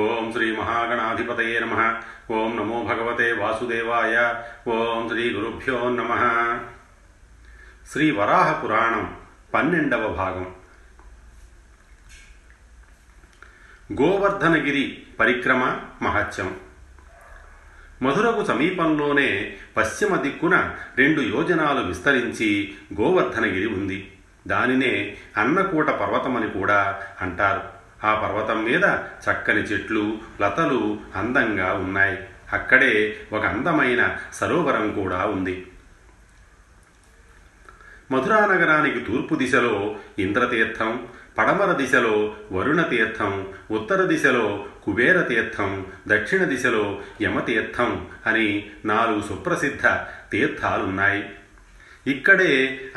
ఓం శ్రీ మహాగణాధిపతయే నమః. ఓం నమో భగవతే వాసుదేవాయ. ఓం శ్రీ గురుభ్యో నమః. శ్రీ వరాహ పురాణం 12వ భాగం. గోవర్ధనగిరి పరిక్రమ మహత్యం. మధురకు సమీపంలోనే పశ్చిమ దిక్కున 2 యోజనాలు విస్తరించి గోవర్ధనగిరి ఉంది. దానినే అన్నకూట పర్వతమని కూడా అంటారు. ఆ పర్వతం మీద చక్కని చెట్లు, లతలు అందంగా ఉన్నాయి. అక్కడే ఒక అందమైన సరోవరం కూడా ఉంది. మధురా నగరానికి తూర్పు దిశలో ఇంద్రతీర్థం, పడమర దిశలో వరుణతీర్థం, ఉత్తర దిశలో కుబేరతీర్థం, దక్షిణ దిశలో యమతీర్థం అని 4 సుప్రసిద్ధ తీర్థాలున్నాయి. ఇక్కడే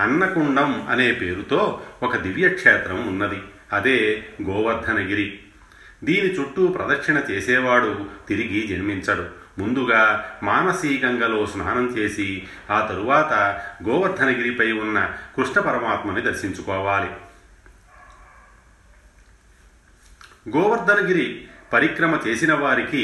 అన్నకుండం అనే పేరుతో ఒక దివ్యక్షేత్రం ఉన్నది. అదే గోవర్ధనగిరి. దీని చుట్టూ ప్రదక్షిణ చేసేవాడు తిరిగి జన్మించడు. ముందుగా మానసీ గంగలో స్నానం చేసి ఆ తరువాత గోవర్ధనగిరిపై ఉన్న కృష్ణ పరమాత్మని దర్శించుకోవాలి. గోవర్ధనగిరి పరిక్రమ చేసిన వారికి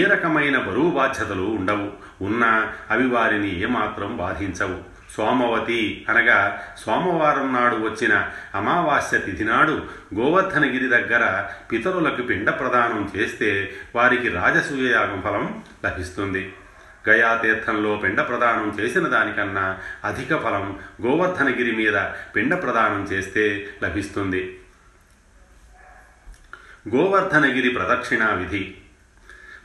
ఏ రకమైన బరువు బాధ్యతలు ఉండవు. ఉన్నా అవి వారిని ఏమాత్రం బాధించవు. సోమవతి అనగా సోమవారం నాడు వచ్చిన అమావాస్య తిథి నాడు గోవర్ధనగిరి దగ్గర పితరులకు పిండ ప్రదానం చేస్తే వారికి రాజసూయయాగం ఫలం లభిస్తుంది. గయాతీర్థంలో పిండ ప్రదానం చేసిన దానికన్నా అధిక ఫలం గోవర్ధనగిరి మీద పిండ ప్రదానం చేస్తే లభిస్తుంది. గోవర్ధనగిరి ప్రదక్షిణా విధి.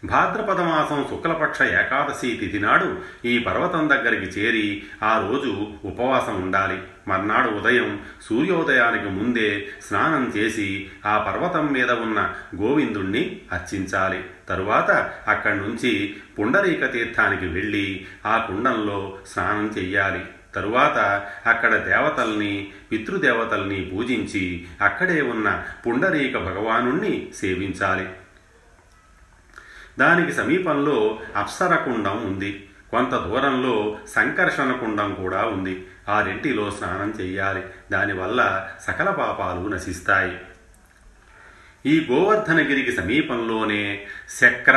భాద్రపదమాసం శుక్లపక్ష ఏకాదశి తిథి నాడు ఈ పర్వతం దగ్గరికి చేరి ఆ రోజు ఉపవాసం ఉండాలి. మర్నాడు ఉదయం సూర్యోదయానికి ముందే స్నానం చేసి ఆ పర్వతం మీద ఉన్న గోవిందుణ్ణి అర్చించాలి. తరువాత అక్కడి నుంచి పుండరీక తీర్థానికి వెళ్ళి ఆ కుండంలో స్నానం చెయ్యాలి. తరువాత అక్కడ దేవతల్ని, పితృదేవతల్ని పూజించి అక్కడే ఉన్న పుండరీక భగవానుణ్ణి సేవించాలి. దానికి సమీపంలో అప్సరకుండం ఉంది. కొంత దూరంలో సంకర్షణ కుండం కూడా ఉంది. ఆ రెంటిలో స్నానం చేయాలి. దానివల్ల సకల పాపాలు నశిస్తాయి. ఈ గోవర్ధనగిరికి సమీపంలోనే శక్ర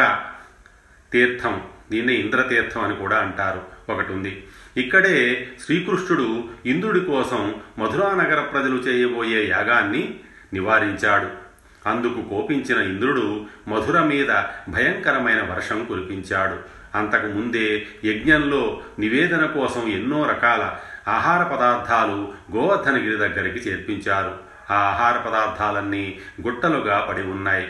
తీర్థం, దీన్ని ఇంద్రతీర్థం అని కూడా అంటారు, ఒకటి ఉంది. ఇక్కడే శ్రీకృష్ణుడు ఇంద్రుడి కోసం మధురా నగర ప్రజలు చేయబోయే యాగాన్ని నివారించాడు. అందుకు కోపించిన ఇంద్రుడు మధుర మీద భయంకరమైన వర్షం కురిపించాడు. అంతకుముందే యజ్ఞంలో నివేదన కోసం ఎన్నో రకాల ఆహార పదార్థాలు గోవర్ధనగిరి దగ్గరికి చేర్పించారు. ఆ ఆహార పదార్థాలన్నీ గుట్టలుగా పడి ఉన్నాయి.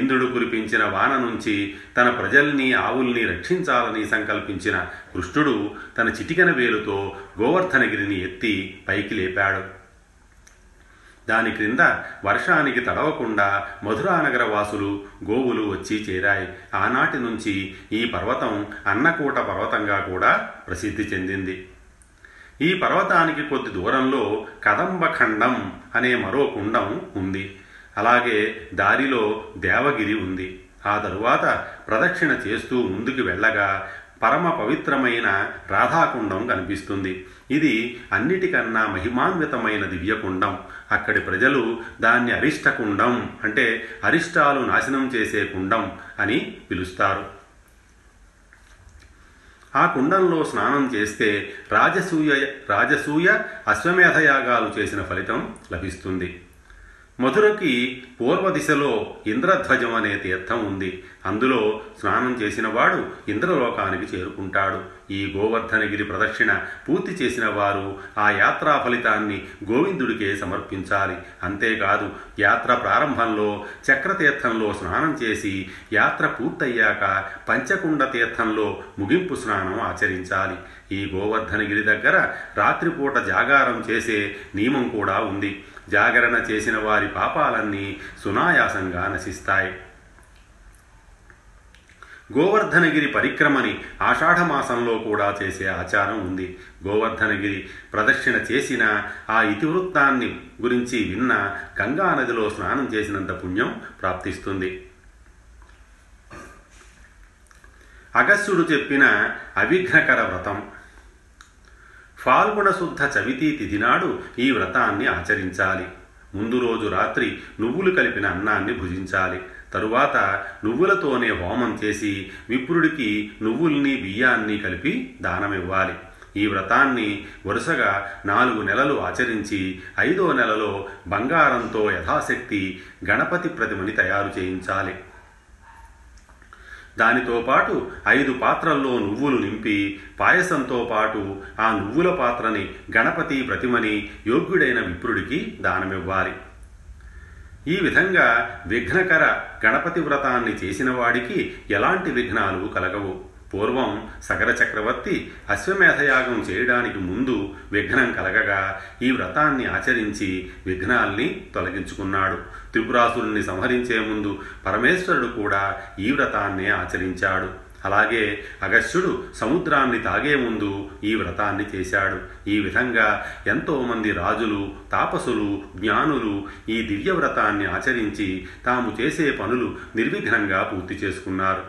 ఇంద్రుడు కురిపించిన వాన నుంచి తన ప్రజల్ని, ఆవుల్ని రక్షించాలని సంకల్పించిన కృష్ణుడు తన చిటికెన వేలుతో గోవర్ధనగిరిని ఎత్తి పైకి లేపాడు. దాని క్రింద వర్షానికి తడవకుండా మధురా నగర వాసులు, గోవులు వచ్చి చేరాయి. ఆనాటి నుంచి ఈ పర్వతం అన్నకూట పర్వతంగా కూడా ప్రసిద్ధి చెందింది. ఈ పర్వతానికి కొద్ది దూరంలో కదంబఖండం అనే మరో కుండం ఉంది. అలాగే దారిలో దేవగిరి ఉంది. ఆ తరువాత ప్రదక్షిణ చేస్తూ ముందుకు వెళ్ళగా పరమ పవిత్రమైన రాధాకుండం కనిపిస్తుంది. ఇది అన్నిటికన్నా మహిమాన్వితమైన దివ్యకుండం. అక్కడి ప్రజలు దాన్ని అరిష్టకుండం, అంటే అరిష్టాలు నాశనం చేసే కుండం అని పిలుస్తారు. ఆ కుండంలో స్నానం చేస్తే రాజసూయ అశ్వమేధయాగాలు చేసిన ఫలితం లభిస్తుంది. మధురకి పూర్వ దిశలో ఇంద్రధ్వజం అనే తీర్థం ఉంది. అందులో స్నానం చేసినవాడు ఇంద్రలోకానికి చేరుకుంటాడు. ఈ గోవర్ధనగిరి ప్రదక్షిణ పూర్తి చేసిన వారు ఆ యాత్రా ఫలితాన్ని గోవిందుడికే సమర్పించాలి. అంతేకాదు, యాత్ర ప్రారంభంలో చక్రతీర్థంలో స్నానం చేసి యాత్ర పూర్తయ్యాక పంచకుండ తీర్థంలో ముగింపు స్నానం ఆచరించాలి. ఈ గోవర్ధనగిరి దగ్గర రాత్రిపూట జాగారం చేసే నియమం కూడా ఉంది. జాగరణ చేసిన వారి పాపాలన్నీ సునాయాసంగా నశిస్తాయి. గోవర్ధనగిరి పరిక్రమని ఆషాఢమాసంలో కూడా చేసే ఆచారం ఉంది. గోవర్ధనగిరి ప్రదక్షిణ చేసిన ఆ ఇతివృత్తాన్ని గురించి విన్న గంగానదిలో స్నానం చేసినంత పుణ్యం ప్రాప్తిస్తుంది. అగస్త్యుడు చెప్పిన అవిఘ్నకర వ్రతం. ఫాల్గుణ శుద్ధ చవితి తిథి నాడు ఈ వ్రతాన్ని ఆచరించాలి. ముందు రోజు రాత్రి నువ్వులు కలిపిన అన్నాన్ని భుజించాలి. తరువాత నువ్వులతోనే హోమం చేసి విప్రుడికి నువ్వుల్ని బియ్యాన్ని కలిపి దానమివ్వాలి. ఈ వ్రతాన్ని వరుసగా 4 నెలలు ఆచరించి 5వ నెలలో బంగారంతో యథాశక్తి గణపతి ప్రతిమని తయారు చేయించాలి. దానితో పాటు 5 పాత్రల్లో నువ్వులు నింపి పాయసంతో పాటు ఆ నువ్వుల పాత్రని గణపతి ప్రతిమని యోగ్యుడైన విప్రుడికి దానమివ్వాలి. ఈ విధంగా విఘ్నకర గణపతి వ్రతాన్ని చేసిన వాడికి ఎలాంటి విఘ్నాలు కలగవు. పూర్వం సగర చక్రవర్తి అశ్వమేధయాగం చేయడానికి ముందు విఘ్నం కలగగా ఈ వ్రతాన్ని ఆచరించి విఘ్నాల్ని తొలగించుకున్నాడు. త్రిపురాసురుణ్ణి సంహరించే ముందు పరమేశ్వరుడు కూడా ఈ వ్రతాన్నే ఆచరించాడు. అలాగే అగస్త్యుడు సముద్రాన్ని తాగే ముందు ఈ వ్రతాన్ని చేశాడు. ఈ విధంగా ఎంతోమంది రాజులు, తాపసులు, జ్ఞానులు ఈ దివ్య వ్రతాన్ని ఆచరించి తాము చేసే పనులు నిర్విఘ్నంగా పూర్తి చేసుకున్నారు.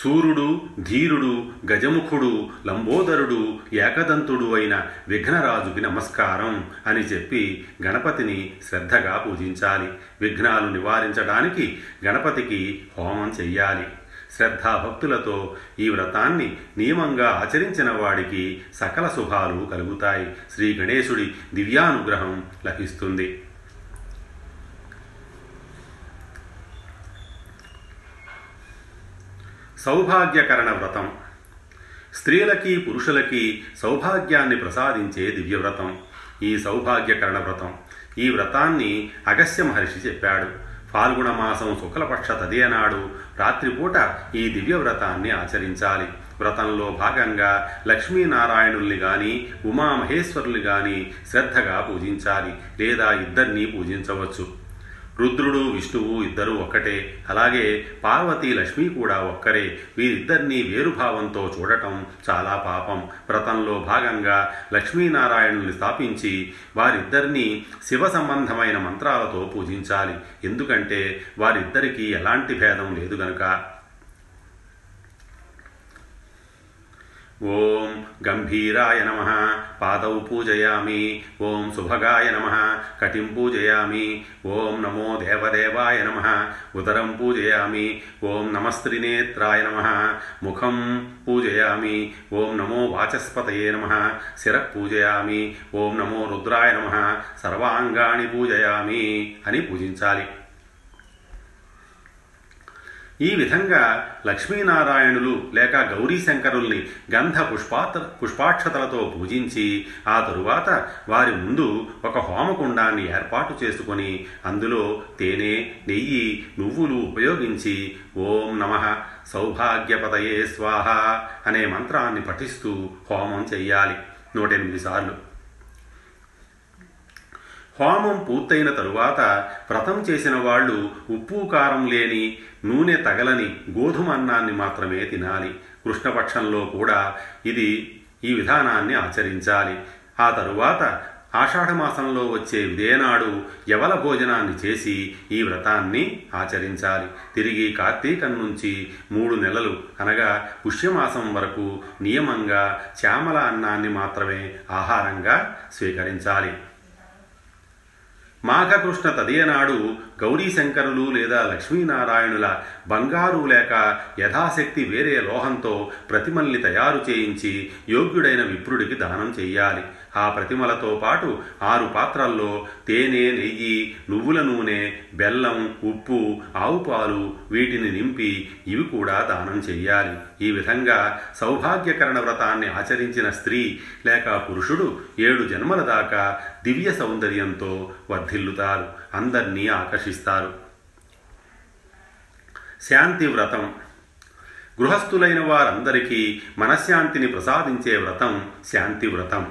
సూర్యుడు, ధీరుడు, గజముఖుడు, లంబోదరుడు, ఏకదంతుడు అయిన విఘ్నరాజుకి నమస్కారం అని చెప్పి గణపతిని శ్రద్ధగా పూజించాలి. విఘ్నాలు నివారించడానికి గణపతికి హోమం చెయ్యాలి. శ్రద్ధాభక్తులతో ఈ వ్రతాన్ని నియమంగా ఆచరించిన వాడికి సకల శుభాలు కలుగుతాయి. శ్రీ గణేశుడి దివ్యానుగ్రహం లభిస్తుంది. సౌభాగ్యకరణ వ్రతం స్త్రీలకి పురుషులకి సౌభాగ్యాన్ని ప్రసాదించే దివ్యవ్రతం ఈ సౌభాగ్యకరణ వ్రతం. ఈ వ్రతాన్ని అగస్త్య మహర్షి చెప్పాడు. ఫాల్గుణ మాసం శుక్లపక్ష తదియనాడు రాత్రిపూట ఈ దివ్యవ్రతాన్ని ఆచరించాలి. వ్రతంలో భాగంగా లక్ష్మీనారాయణుల్ని కానీ ఉమామహేశ్వరుల్ని కానీ శ్రద్ధగా పూజించాలి. లేదా ఇద్దరినీ పూజించవచ్చు. రుద్రుడు, విష్ణువు ఇద్దరూ ఒక్కటే. అలాగే పార్వతీ, లక్ష్మి కూడా ఒక్కరే. వీరిద్దరినీ వేరుభావంతో చూడటం చాలా పాపం. వ్రతంలో భాగంగా లక్ష్మీనారాయణుల్ని స్థాపించి వారిద్దరినీ శివ సంబంధమైన మంత్రాలతో పూజించాలి. ఎందుకంటే వారిద్దరికీ ఎలాంటి భేదం లేదు గనుక. ఓం గంభీరాయ నమః పాదౌ పూజయామి. ఓం సుభగాయ నమః కటిం పూజయామి. ఓం నమో దేవదేవాయ నమః ఉదరం పూజయామి. ఓం నమస్త్రినేత్రాయ నమః ముఖం పూజయామి. ఓం నమో వాచస్పతయే నమః శిరః పూజయామి. ఓం నమో రుద్రాయ నమః సర్వాంగాణి పూజయామి అని పూజించాలి. ఈ విధంగా లక్ష్మీనారాయణులు లేక గౌరీశంకరుల్ని గంధ పుష్పాక్షతలతో పూజించి ఆ తరువాత వారి ముందు ఒక హోమకుండాన్ని ఏర్పాటు చేసుకొని అందులో తేనె, నెయ్యి, నువ్వులు ఉపయోగించి ఓం నమః సౌభాగ్యపతయే స్వాహ అనే మంత్రాన్ని పఠిస్తూ హోమం చెయ్యాలి 108 సార్లు. హోమం పూర్తయిన తరువాత వ్రతం చేసిన వాళ్ళు ఉప్పు, కారం లేని, నూనె తగలని గోధుమ అన్నాన్ని మాత్రమే తినాలి. కృష్ణపక్షంలో కూడా ఈ విధానాన్ని ఆచరించాలి. ఆ తరువాత ఆషాఢమాసంలో వచ్చే విదేనాడు యవల భోజనాన్ని చేసి ఈ వ్రతాన్ని ఆచరించాలి. తిరిగి కార్తీకం నుంచి 3 నెలలు అనగా పుష్యమాసం వరకు నియమంగా శ్యామల అన్నాన్ని మాత్రమే ఆహారంగా స్వీకరించాలి. మాఘకృష్ణ తదియనాడు గౌరీశంకరులు లేదా లక్ష్మీనారాయణుల బంగారు లేక యథాశక్తి వేరే లోహంతో ప్రతిమల్ని తయారు చేయించి యోగ్యుడైన విప్రుడికి దానం చెయ్యాలి. ఆ ప్రతిమలతో పాటు 6 పాత్రల్లో తేనె, నెయ్యి, నువ్వుల నూనె, బెల్లం, ఉప్పు, ఆవు పాలు వీటిని నింపి ఇవి కూడా దానం చెయ్యాలి. ఈ విధంగా సౌభాగ్యకరణ వ్రతాన్ని ఆచరించిన స్త్రీ లేక పురుషుడు 7 జన్మల దాకా దివ్య సౌందర్యంతో వర్ధిల్లుతారు, అందరినీ ఆకర్షిస్తారు. శాంతి వ్రతం గృహస్థులైన వారందరికీ మనశ్శాంతిని ప్రసాదించే వ్రతం శాంతి వ్రతం.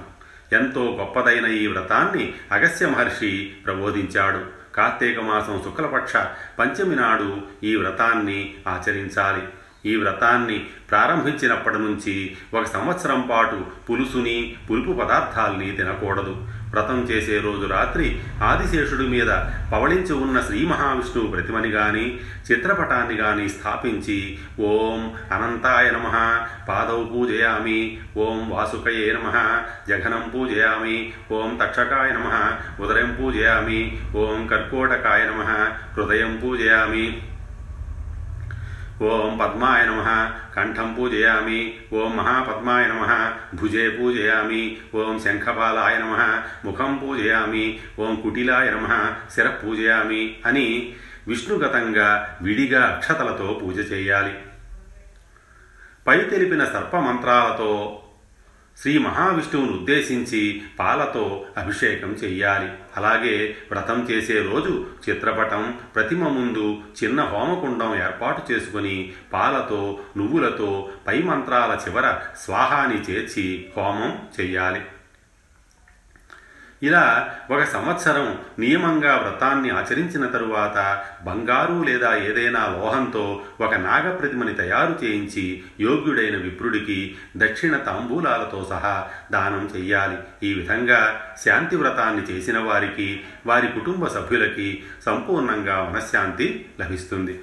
ఎంతో గొప్పదైన ఈ వ్రతాన్ని అగస్త్య మహర్షి ప్రబోధించాడు. కార్తీక మాసం శుక్లపక్ష పంచమి నాడు ఈ వ్రతాన్ని ఆచరించాలి. ఈ వ్రతాన్ని ప్రారంభించినప్పటి నుంచి 1 సంవత్సరం పాటు పులుసుని, పులుపు పదార్థాల్ని తినకూడదు. వ్రతం చేసే రోజు రాత్రి ఆదిశేషుడి మీద పవళించి ఉన్న శ్రీ మహావిష్ణువు ప్రతిమని కానీ చిత్రపటాన్ని కానీ స్థాపించి ఓం అనంతాయ నమః పాదౌ పూజయామి, ఓం వాసుకయే నమః జఘనం పూజయామి, ఓం తక్షకాయ నమః ఉదరం పూజయామి, ఓం కర్కోటకాయ నమః హృదయం పూజయామి, ఓం పద్మాయ నమః కంఠం పూజయామి, ఓం మహాపద్మాయ నమః భుజే పూజయామి, ఓం శంఖపాలాయ నమః ముఖం పూజయామి, ఓం కుటిలాయ నమః శిర పూజయామి అని విష్ణుగతంగా విడిగా అక్షతలతో పూజ చేయాలి. పై తెలిపిన సర్పమంత్రాలతో శ్రీ మహావిష్ణువును ఉద్దేశించి పాలతో అభిషేకం చెయ్యాలి. అలాగే వ్రతం చేసే రోజు చిత్రపటం ప్రతిమ ముందు చిన్న హోమకుండం ఏర్పాటు చేసుకుని పాలతో నువ్వులతో పై మంత్రాల చివర స్వాహాని చేర్చి హోమం చెయ్యాలి. ఇలా ఒక సంవత్సరం నియమంగా వ్రతాన్ని ఆచరించిన తరువాత బంగారు లేదా ఏదైనా లోహంతో ఒక నాగప్రతిమని తయారు చేయించి యోగ్యుడైన విప్రుడికి దక్షిణ తాంబూలాలతో సహా దానం చెయ్యాలి. ఈ విధంగా శాంతి వ్రతాన్ని చేసిన వారికి వారి కుటుంబ సభ్యులకి సంపూర్ణంగా మనశ్శాంతి లభిస్తుంది.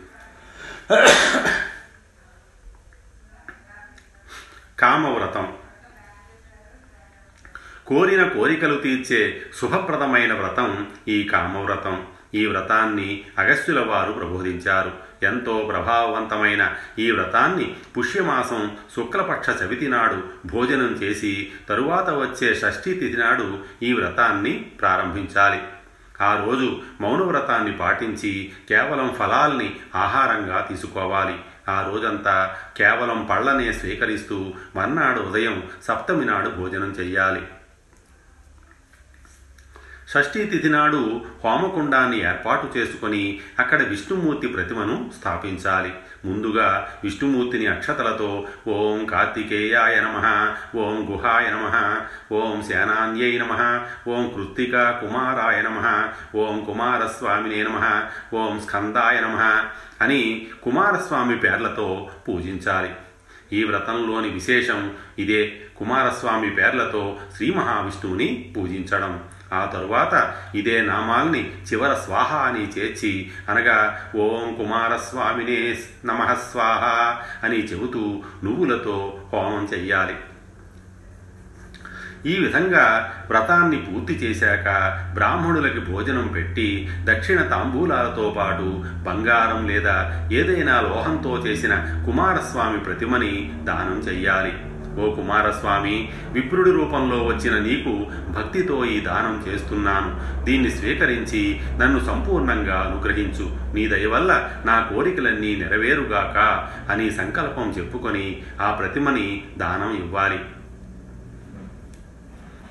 కామవ్రతం కోరిన కోరికలు తీర్చే శుభప్రదమైన వ్రతం ఈ కామవ్రతం. ఈ వ్రతాన్ని అగస్త్యుల వారు ప్రబోధించారు. ఎంతో ప్రభావవంతమైన ఈ వ్రతాన్ని పుష్యమాసం శుక్లపక్ష చవితి నాడు భోజనం చేసి తరువాత వచ్చే షష్ఠీ తిథి నాడు ఈ వ్రతాన్ని ప్రారంభించాలి. ఆ రోజు మౌనవ్రతాన్ని పాటించి కేవలం ఫలాల్ని ఆహారంగా తీసుకోవాలి. ఆ రోజంతా కేవలం పళ్ళనే స్వీకరిస్తూ మర్నాడు ఉదయం సప్తమి నాడు భోజనం చెయ్యాలి. షష్ఠీ తిథి నాడు హోమకుండాన్ని ఏర్పాటు చేసుకుని అక్కడ విష్ణుమూర్తి ప్రతిమను స్థాపించాలి. ముందుగా విష్ణుమూర్తిని అక్షతలతో ఓం కార్తికేయాయ నమః, ఓం గుహాయ నమః, ఓం సేనాన్యై నమః, ఓం కృత్తికా కుమారాయ నమః, ఓం కుమారస్వామినే నమః, ఓం స్కందాయ నమః అని కుమారస్వామి పేర్లతో పూజించాలి. ఈ వ్రతంలోని విశేషం ఇదే, కుమారస్వామి పేర్లతో శ్రీ మహావిష్ణువుని పూజించడం. ఆ తరువాత ఇదే నామాల్ని చివర స్వాహ అని చేర్చి అనగా ఓం కుమారస్వామినే నమః స్వాహ అని చెబుతూ నువ్వులతో హోమం చెయ్యాలి. ఈ విధంగా వ్రతాన్ని పూర్తి చేశాక బ్రాహ్మణులకి భోజనం పెట్టి దక్షిణ తాంబూలాలతో పాటు బంగారం లేదా ఏదైనా లోహంతో చేసిన కుమారస్వామి ప్రతిమని దానం చెయ్యాలి. ఓ కుమారస్వామి, విప్రుడి రూపంలో వచ్చిన నీకు భక్తితో ఈ దానం చేస్తున్నాను. దీన్ని స్వీకరించి నన్ను సంపూర్ణంగా అనుగ్రహించు. నీ దయవల్ల నా కోరికలన్నీ నెరవేరుగాక అని సంకల్పం చెప్పుకొని ఆ ప్రతిమని దానం ఇవ్వాలి.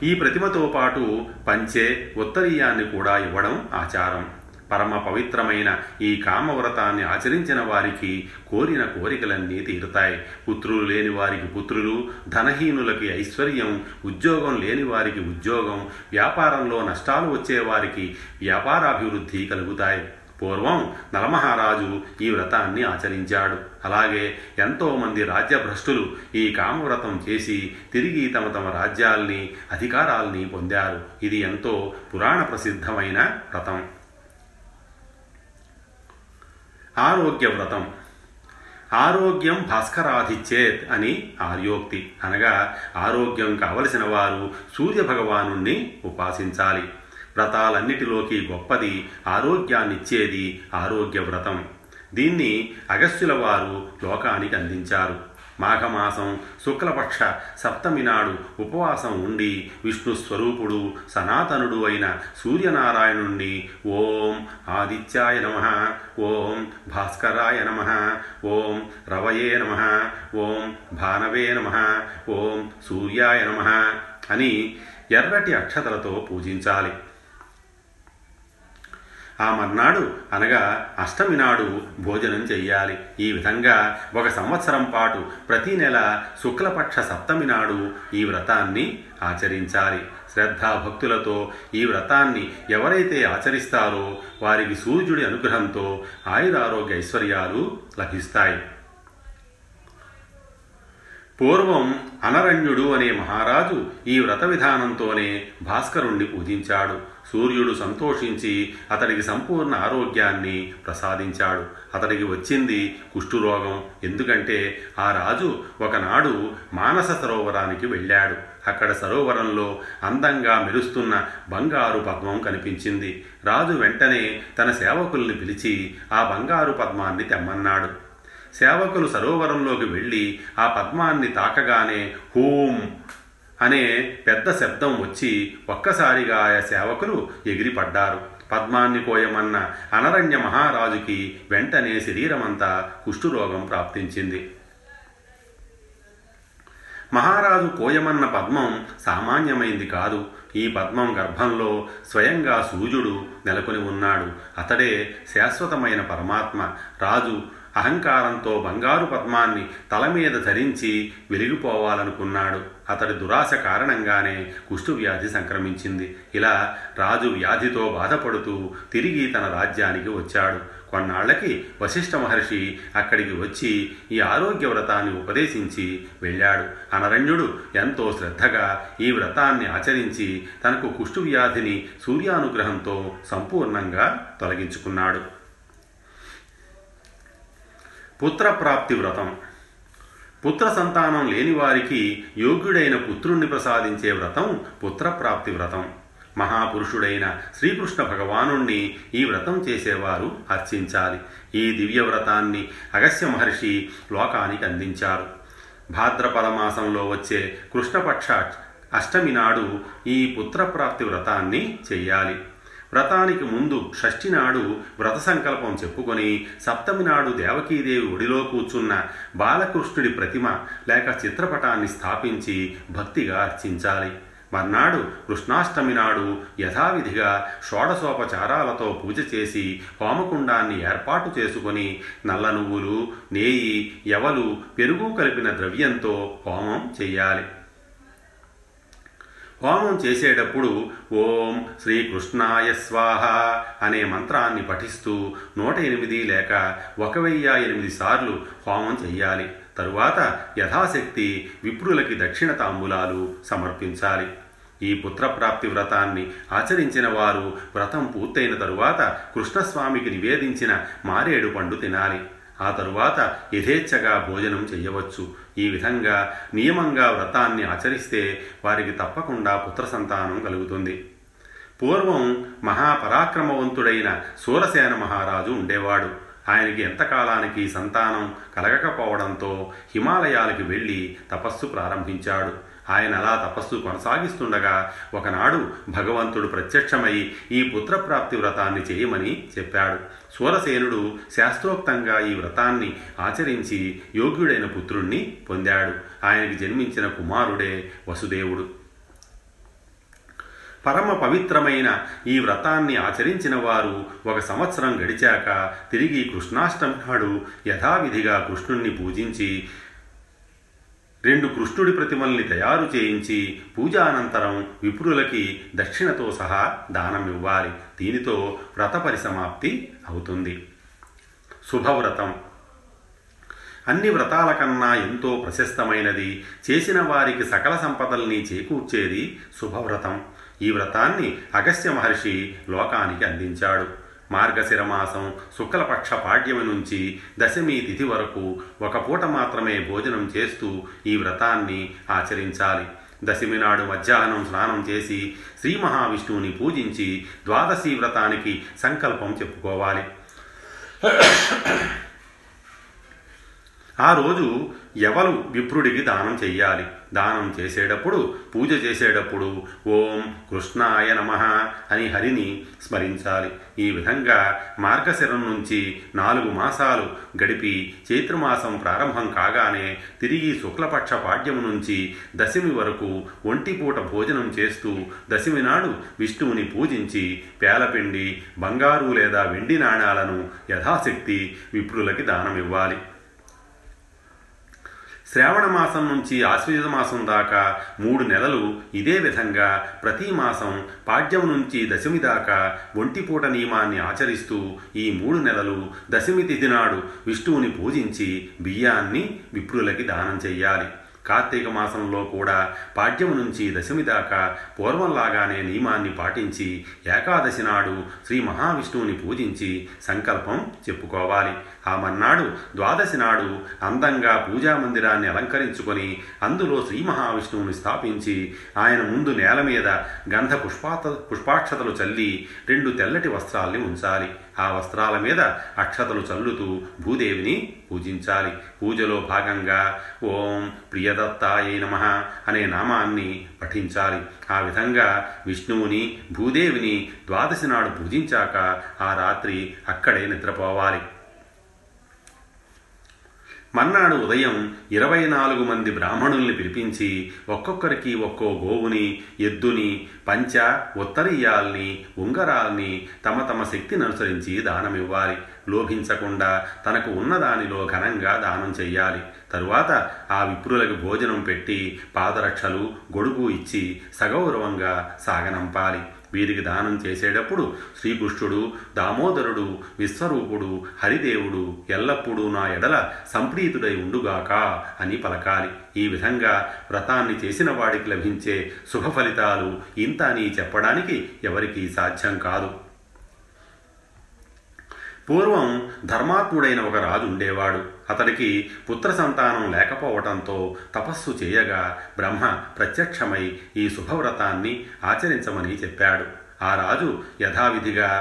ఈ ప్రతిమతో పాటు పంచే ఉత్తరీయాన్ని కూడా ఇవ్వడం ఆచారం. పరమ పవిత్రమైన ఈ కామవ్రతాన్ని ఆచరించిన వారికి కోరిన కోరికలన్నీ తీరుతాయి. పుత్రులు లేని వారికి పుత్రులు, ధనహీనులకి ఐశ్వర్యం, ఉద్యోగం లేని వారికి ఉద్యోగం, వ్యాపారంలో నష్టాలు వచ్చేవారికి వ్యాపారాభివృద్ధి కలుగుతాయి. పూర్వం నలమహారాజు ఈ వ్రతాన్ని ఆచరించాడు. అలాగే ఎంతోమంది రాజ్యభ్రష్టులు ఈ కామవ్రతం చేసి తిరిగి తమ తమ రాజ్యాల్ని అధికారాల్ని పొందారు. ఇది ఎంతో పురాణ ప్రసిద్ధమైన వ్రతం. ఆరోగ్య వ్రతం. ఆరోగ్యం భాస్కరాధిచ్చేత్ అని ఆర్యోక్తి. అనగా ఆరోగ్యం కావలసిన వారు సూర్యభగవానుణ్ణి ఉపాసించాలి. వ్రతాలన్నిటిలోకి గొప్పది ఆరోగ్యాన్నిచ్చేది ఆరోగ్య వ్రతం. దీన్ని అగస్త్యుల వారు లోకానికి అందించారు. మాఘమాసం శుక్లపక్ష సప్తమి నాడు ఉపవాసం ఉండి విష్ణు స్వరూపుడు సనాతనుడు అయిన సూర్యనారాయణుణ్ణి ఓం ఆదిత్యాయ నమః, ఓం భాస్కరాయ నమః, ఓం రవయే నమః, ఓం భానవే నమః, ఓం సూర్యాయ నమః అని ఎర్రటి అక్షతలతో పూజించాలి. ఆ మర్నాడు అనగా అష్టమి నాడు భోజనం చెయ్యాలి. ఈ విధంగా ఒక సంవత్సరం పాటు ప్రతి నెల శుక్లపక్ష సప్తమి నాడు ఈ వ్రతాన్ని ఆచరించాలి. శ్రద్ధాభక్తులతో ఈ వ్రతాన్ని ఎవరైతే ఆచరిస్తారో వారికి సూర్యుడి అనుగ్రహంతో ఆయురారోగ్య ఐశ్వర్యాలు లభిస్తాయి. పూర్వం అనరణ్యుడు అనే మహారాజు ఈ వ్రత విధానంతోనే భాస్కరుణ్ణి పూజించాడు. సూర్యుడు సంతోషించి అతడికి సంపూర్ణ ఆరోగ్యాన్ని ప్రసాదించాడు. అతడికి వచ్చింది కుష్ఠురోగం. ఎందుకంటే ఆ రాజు ఒకనాడు మానస సరోవరానికి వెళ్ళాడు. అక్కడ సరోవరంలో అందంగా మెరుస్తున్న బంగారు పద్మం కనిపించింది. రాజు వెంటనే తన సేవకుల్ని పిలిచి ఆ బంగారు పద్మాన్ని తెమ్మన్నాడు. సేవకులు సరోవరంలోకి వెళ్ళి ఆ పద్మాన్ని తాకగానే హూం అనే పెద్ద శబ్దం వచ్చి ఒక్కసారిగా ఆయా సేవకులు ఎగిరిపడ్డారు. పద్మాన్ని కోయమన్న అనరణ్య మహారాజుకి వెంటనే శరీరమంతా కుష్ఠురోగం ప్రాప్తించింది. మహారాజు కోయమన్న పద్మం సామాన్యమైంది కాదు. ఈ పద్మం గర్భంలో స్వయంగా సూర్యుడు నెలకొని ఉన్నాడు. అతడే శాశ్వతమైన పరమాత్మ. రాజు అహంకారంతో బంగారు పద్మాన్ని తల మీద ధరించి వెలిగిపోవాలనుకున్నాడు. అతడి దురాశ కారణంగానే కుష్ఠువ్యాధి సంక్రమించింది. ఇలా రాజు వ్యాధితో బాధపడుతూ తిరిగి తన రాజ్యానికి వచ్చాడు. కొన్నాళ్లకి వశిష్ఠ మహర్షి అక్కడికి వచ్చి ఈ ఆరోగ్య వ్రతాన్ని ఉపదేశించి వెళ్ళాడు. అనరణ్యుడు ఎంతో శ్రద్ధగా ఈ వ్రతాన్ని ఆచరించి తనకు కుష్ఠువ్యాధిని సూర్యానుగ్రహంతో సంపూర్ణంగా తొలగించుకున్నాడు. పుత్రప్రాప్తి వ్రతం. పుత్ర సంతానం లేనివారికి యోగ్యుడైన పుత్రుణ్ణి ప్రసాదించే వ్రతం పుత్రప్రాప్తి వ్రతం. మహాపురుషుడైన శ్రీకృష్ణ భగవానుణ్ణి ఈ వ్రతం చేసేవారు అర్చించాలి. ఈ దివ్య వ్రతాన్ని అగస్త్య మహర్షి లోకానికి అందించారు. భాద్రపద మాసంలో వచ్చే కృష్ణపక్ష అష్టమి నాడు ఈ పుత్రప్రాప్తి వ్రతాన్ని చేయాలి. వ్రతానికి ముందు షష్ఠి నాడు వ్రత సంకల్పం చెప్పుకొని సప్తమి నాడు దేవకీదేవి ఒడిలో కూర్చున్న బాలకృష్ణుడి ప్రతిమ లేక చిత్రపటాన్ని స్థాపించి భక్తిగా అర్చించాలి. మర్నాడు కృష్ణాష్టమి నాడు యథావిధిగా షోడశోపచారాలతో పూజ చేసి హోమకుండాన్ని ఏర్పాటు చేసుకొని నల్ల నువ్వులు, నేయి, యవలు, పెరుగు కలిపిన ద్రవ్యంతో హోమం చేయాలి. హోమం చేసేటప్పుడు ఓం శ్రీకృష్ణాయ స్వాహ అనే మంత్రాన్ని పఠిస్తూ 108 లేక 1008 సార్లు హోమం చెయ్యాలి. తరువాత యథాశక్తి విప్రులకి దక్షిణ తాంబూలాలు సమర్పించాలి. ఈ పుత్రప్రాప్తి వ్రతాన్ని ఆచరించిన వారు వ్రతం పూర్తయిన తరువాత కృష్ణస్వామికి నివేదించిన మారేడు పండు తినాలి. ఆ తరువాత యథేచ్ఛగా భోజనం చేయవచ్చు. ఈ విధంగా నియమంగా వ్రతాన్ని ఆచరిస్తే వారికి తప్పకుండా పుత్ర సంతానం కలుగుతుంది. పూర్వం మహాపరాక్రమవంతుడైన సూరసేన మహారాజు ఉండేవాడు. ఆయనకి ఎంతకాలానికి సంతానం కలగకపోవడంతో హిమాలయాలకు వెళ్ళి తపస్సు ప్రారంభించాడు. ఆయన అలా తపస్సు కొనసాగిస్తుండగా ఒకనాడు భగవంతుడు ప్రత్యక్షమై ఈ పుత్రప్రాప్తి వ్రతాన్ని చేయమని చెప్పాడు. సూరసేనుడు శాస్త్రోక్తంగా ఈ వ్రతాన్ని ఆచరించి యోగ్యుడైన పుత్రుణ్ణి పొందాడు. ఆయనకి జన్మించిన కుమారుడే వసుదేవుడు. పరమ పవిత్రమైన ఈ వ్రతాన్ని ఆచరించిన వారు 1 సంవత్సరం గడిచాక తిరిగి కృష్ణాష్టమి నాడు యథావిధిగా కృష్ణుణ్ణి పూజించి 2 కృష్ణుడి ప్రతిమల్ని తయారు చేయించి పూజానంతరం విప్రులకి దక్షిణతో సహా దానం ఇవ్వాలి. దీనితో వ్రత పరిసమాప్తి అవుతుంది. శుభవ్రతం. అన్ని వ్రతాల కన్నా ఎంతో ప్రశస్తమైనది, చేసిన వారికి సకల సంపదల్ని చేకూర్చేది శుభవ్రతం. ఈ వ్రతాన్ని అగస్త్య మహర్షి లోకానికి అందించాడు. మార్గశిర మాసం శుక్లపక్ష పాడ్యమి నుంచి దశమి తిథి వరకు 1 పూట మాత్రమే భోజనం చేస్తూ ఈ వ్రతాన్ని ఆచరించాలి. దశమి నాడు మధ్యాహ్నం స్నానం చేసి శ్రీ మహావిష్ణువుని పూజించి ద్వాదశి వ్రతానికి సంకల్పం చెప్పుకోవాలి. ఆ రోజు యవలు విప్రుడికి దానం చెయ్యాలి. దానం చేసేటప్పుడు, పూజ చేసేటప్పుడు ఓం కృష్ణాయ నమః అని హరిని స్మరించాలి. ఈ విధంగా మార్గశిరం నుంచి 4 మాసాలు గడిపి చైత్రమాసం ప్రారంభం కాగానే తిరిగి శుక్లపక్ష పాడ్యం నుంచి దశమి వరకు 1 పూట భోజనం చేస్తూ దశమి నాడు విష్ణువుని పూజించి పేలపిండి, బంగారు లేదా వెండి నాణాలను యథాశక్తి విప్రులకి దానం ఇవ్వాలి. శ్రావణ మాసం నుంచి ఆశ్వయుజ మాసం దాకా 3 నెలలు ఇదే విధంగా ప్రతి మాసం పాడ్యం నుంచి దశమి దాకా 1 పూట నియమాన్ని ఆచరిస్తూ ఈ 3 నెలలు దశమి తిథి నాడు విష్ణువుని పూజించి బియ్యాన్ని విప్రులకి దానం చెయ్యాలి. కార్తీక మాసంలో కూడా పాడ్యం నుంచి దశమి దాకా పూర్వంలాగానే నియమాన్ని పాటించి ఏకాదశి నాడు శ్రీ మహావిష్ణువుని పూజించి సంకల్పం చెప్పుకోవాలి. ఆ మర్నాడు ద్వాదశి నాడు అందంగా పూజామందిరాన్ని అలంకరించుకొని అందులో శ్రీ మహావిష్ణువుని స్థాపించి ఆయన ముందు నేల మీద గంధ పుష్పాక్షతలు చల్లి 2 తెల్లటి వస్త్రాల్ని ఉంచాలి. ఆ వస్త్రాల మీద అక్షతలు చల్లుతూ భూదేవిని పూజించాలి. పూజలో భాగంగా ఓం ప్రియదత్తాయై నమః అనే నామాన్ని పఠించాలి. ఆ విధంగా విష్ణువుని భూదేవిని ద్వాదశి నాడు పూజించాక ఆ రాత్రి అక్కడే నిద్రపోవాలి. మర్నాడు ఉదయం 24 మంది బ్రాహ్మణుల్ని పిలిపించి ఒక్కొక్కరికి ఒక్కో గోవుని, ఎద్దుని, పంచ ఉత్తరీయాల్ని, ఉంగరాల్ని తమ తమ శక్తిని అనుసరించి దానమివ్వాలి. లోభించకుండా తనకు ఉన్నదానిలో ఘనంగా దానం చెయ్యాలి. తరువాత ఆ విప్రులకు భోజనం పెట్టి పాదరక్షలు, గొడుగు ఇచ్చి సగౌరవంగా సాగనంపాలి. వీరికి దానం చేసేటప్పుడు శ్రీకృష్ణుడు, దామోదరుడు, విశ్వరూపుడు, హరిదేవుడు ఎల్లప్పుడూ నా ఎడల సంప్రీతుడై ఉండుగాక అని పలకాలి. ఈ విధంగా వ్రతాన్ని చేసిన వాడికి లభించే శుభ ఫలితాలు ఇంత అని చెప్పడానికి ఎవరికీ సాధ్యం కాదు. పూర్వం ధర్మాత్ముడైన ఒక రాజు ఉండేవాడు. అతడికి పుత్ర సంతానం లేకపోవటంతో తపస్సు చేయగా బ్రహ్మ ప్రత్యక్షమై ఈ శుభవ్రతాన్ని ఆచరించమని చెప్పాడు. ఆ రాజు యథావిధిగా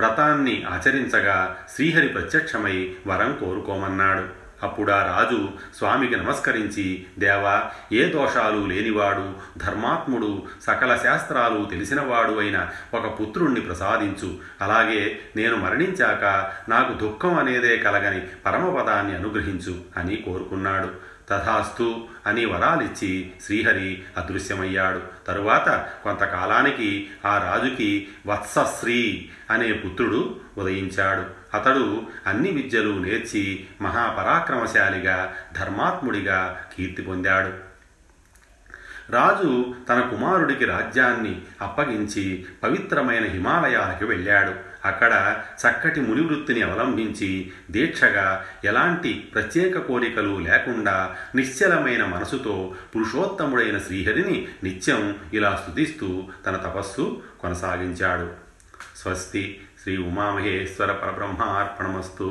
వ్రతాన్ని ఆచరించగా శ్రీహరి ప్రత్యక్షమై వరం కోరుకోమన్నాడు. అప్పుడు ఆ రాజు స్వామికి నమస్కరించి, దేవా, ఏ దోషాలు లేనివాడు, ధర్మాత్ముడు, సకల శాస్త్రాలు తెలిసినవాడు అయిన ఒక పుత్రుణ్ణి ప్రసాదించు. అలాగే నేను మరణించాక నాకు దుఃఖం అనేదే కలగని పరమపదాన్ని అనుగ్రహించు అని కోరుకున్నాడు. తథాస్తు అని వరాలిచ్చి శ్రీహరి అదృశ్యమయ్యాడు. తరువాత కొంతకాలానికి ఆ రాజుకి వత్సశ్రీ అనే పుత్రుడు ఉదయించాడు. అతడు అన్ని విద్యలు నేర్చి మహాపరాక్రమశాలిగా, ధర్మాత్ముడిగా కీర్తి పొందాడు. రాజు తన కుమారుడికి రాజ్యాన్ని అప్పగించి పవిత్రమైన హిమాలయాలకు వెళ్ళాడు. అక్కడ చక్కటి మునివృత్తిని అవలంబించి దీక్షగా, ఎలాంటి ప్రత్యేక కోరికలు లేకుండా నిశ్చలమైన మనసుతో పురుషోత్తముడైన శ్రీహరిని నిత్యం ఇలా స్తుతిస్తూ తన తపస్సు కొనసాగించాడు. స్వస్తి శ్రీ ఉమామహేశ్వర పరబ్రహ్మార్పణమస్తు.